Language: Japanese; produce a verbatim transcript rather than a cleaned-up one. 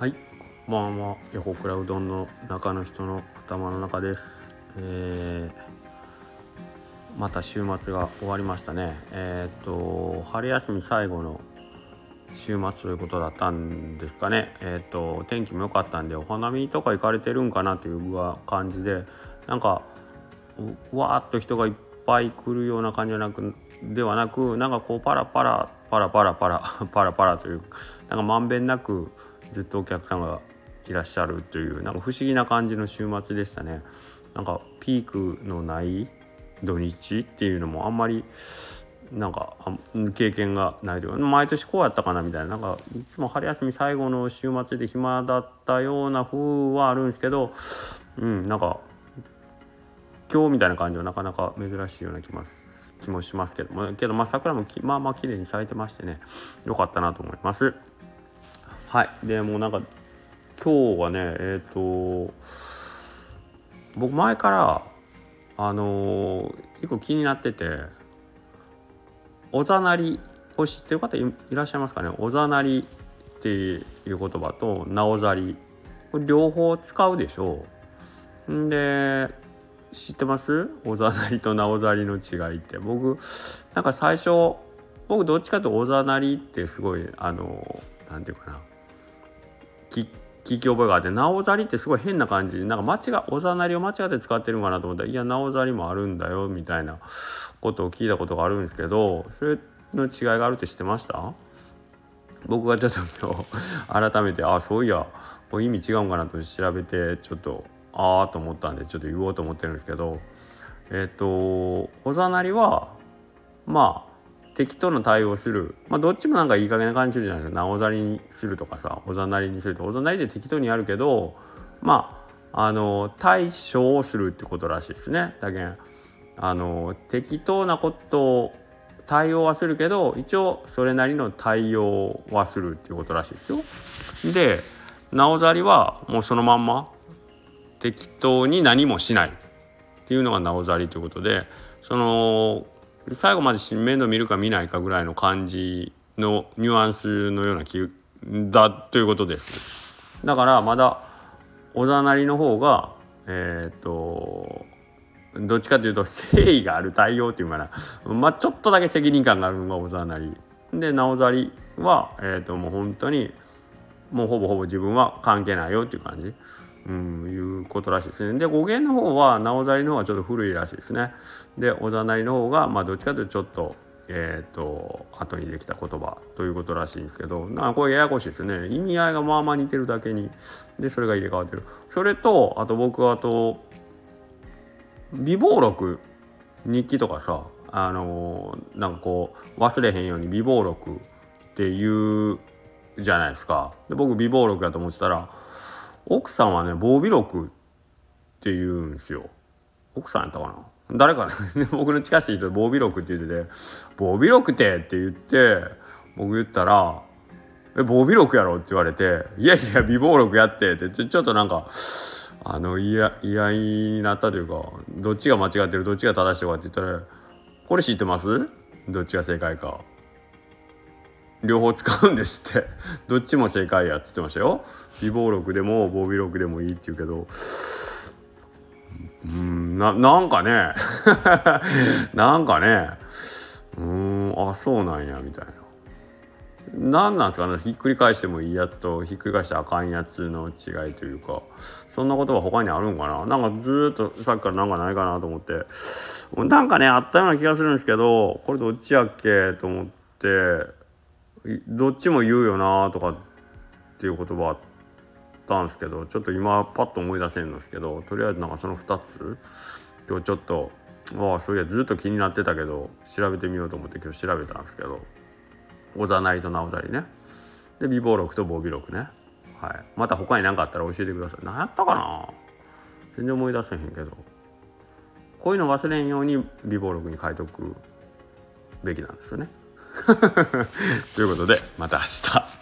はい、こんばんは。横倉うどんの中の人の頭の中です。えー、また週末が終わりましたね。えー、っと春休み最後の週末ということだったんですかね。えー、っと天気も良かったんでお花見とか行かれてるんかなという感じで、なんかわーっと人がいっぱい来るような感じではなく、なんかこうパラパラパラパラパラパラパラという、なんかまんべんなくずっとお客さんがいらっしゃるという、なんか不思議な感じの週末でしたね。なんかピークのない土日っていうのもあんまりなんか経験がないというか、毎年こうやったかなみたいな、なんかいつも春休み最後の週末で暇だったような風はあるんですけど、うんなんか今日みたいな感じはなかなか珍しいような気も気もしますけども、けどまあ桜もきまあまあ綺麗に咲いてましてね、良かったなと思います。はい、でもうなんか今日はね、えっ、ー、と僕前からあの一、ー、個気になってて、おざなりを知ってる方 い, いらっしゃいますかね。おざなりっていう言葉となおざり、これ両方使うでしょう。んで知ってます？おざなりとなおざりの違いって、僕なんか最初僕どっちかというとおざなりってすごいあのなんていうかな聞き覚えがあって、なおざりってすごい変な感じ、なんか間違おざなりを間違って使ってるのかなと思ったら、いやなおざりもあるんだよみたいなことを聞いたことがあるんですけど、それの違いがあるって知ってました？僕がちょっと今日改めてあそういやこれ意味違うんかなと調べて、ちょっとあーと思ったんでちょっと言おうと思ってるんですけど、えっ、ー、とおざなりはまあ敵との対応する、まあどっちもなんかいい加減な感じするじゃないですか。なおざりにするとかさ、おざなりにすると、おざなりで適当にやるけど、まああの対処をするってことらしいですね。だけんあの適当なことを対応はするけど、一応それなりの対応はするっていうことらしいですよ。でなおざりはもうそのまんま適当に何もしないっていうのがなおざりということで、その最後まで面倒見るか見ないかぐらいの感じのニュアンスのような気だということです。だからまだおざなりの方がえっとどっちかというと誠意がある対応というかな、まあちょっとだけ責任感があるのがおざなりで、なおざりはえっともう本当にもうほぼほぼ自分は関係ないよっていう感じ。うん、いうことらしいですね。で語源の方はなおざりの方はちょっと古いらしいですね。でおざなりの方がまあどっちかというとちょっとえっ、ー、と後にできた言葉ということらしいんですけど、なんかこれややこしいですね。意味合いがまあまあ似てるだけに、でそれが入れ替わってる。それとあと僕はあと備忘録、日記とかさ、あのー、なんかこう忘れへんように備忘録っていうじゃないですか。で僕備忘録だと思ってたら、奥さんはね防備録って言うんですよ。奥さんやったかな誰かね僕の近しい人で防備録って言ってて、防備録ってって言って僕言ったら、え防備録やろって言われて、いやいや備忘録やってってちょ、 ちょっとなんかあのいやいやになったというか、どっちが間違ってるどっちが正しいとかって言ったら、これ知ってますどっちが正解か、両方使うんですってどっちも正解やって言ってましたよ。備忘録でも防備録でもいいって言うけど、うーん な, なんかねなんかねうーんあそうなんやみたいな、なんなんですかね、ひっくり返してもいいやつとひっくり返してあかんやつの違いというか、そんなことは他にあるんかな。なんかずーっとさっきからなんかないかなと思って、なんかねあったような気がするんですけど、これどっちやっけと思って、どっちも言うよなとかっていう言葉あったんですけど、ちょっと今パッと思い出せるんですけど、とりあえずなんかそのふたつ今日ちょっとああそういやずっと気になってたけど調べてみようと思って今日調べたんですけど、おざなりとなおざりね、で備忘録と防備録ね、はい、また他に何かあったら教えてください。何やったかな全然思い出せへんけど、こういうの忘れんように備忘録に書いとくべきなんですよねということでまた明日。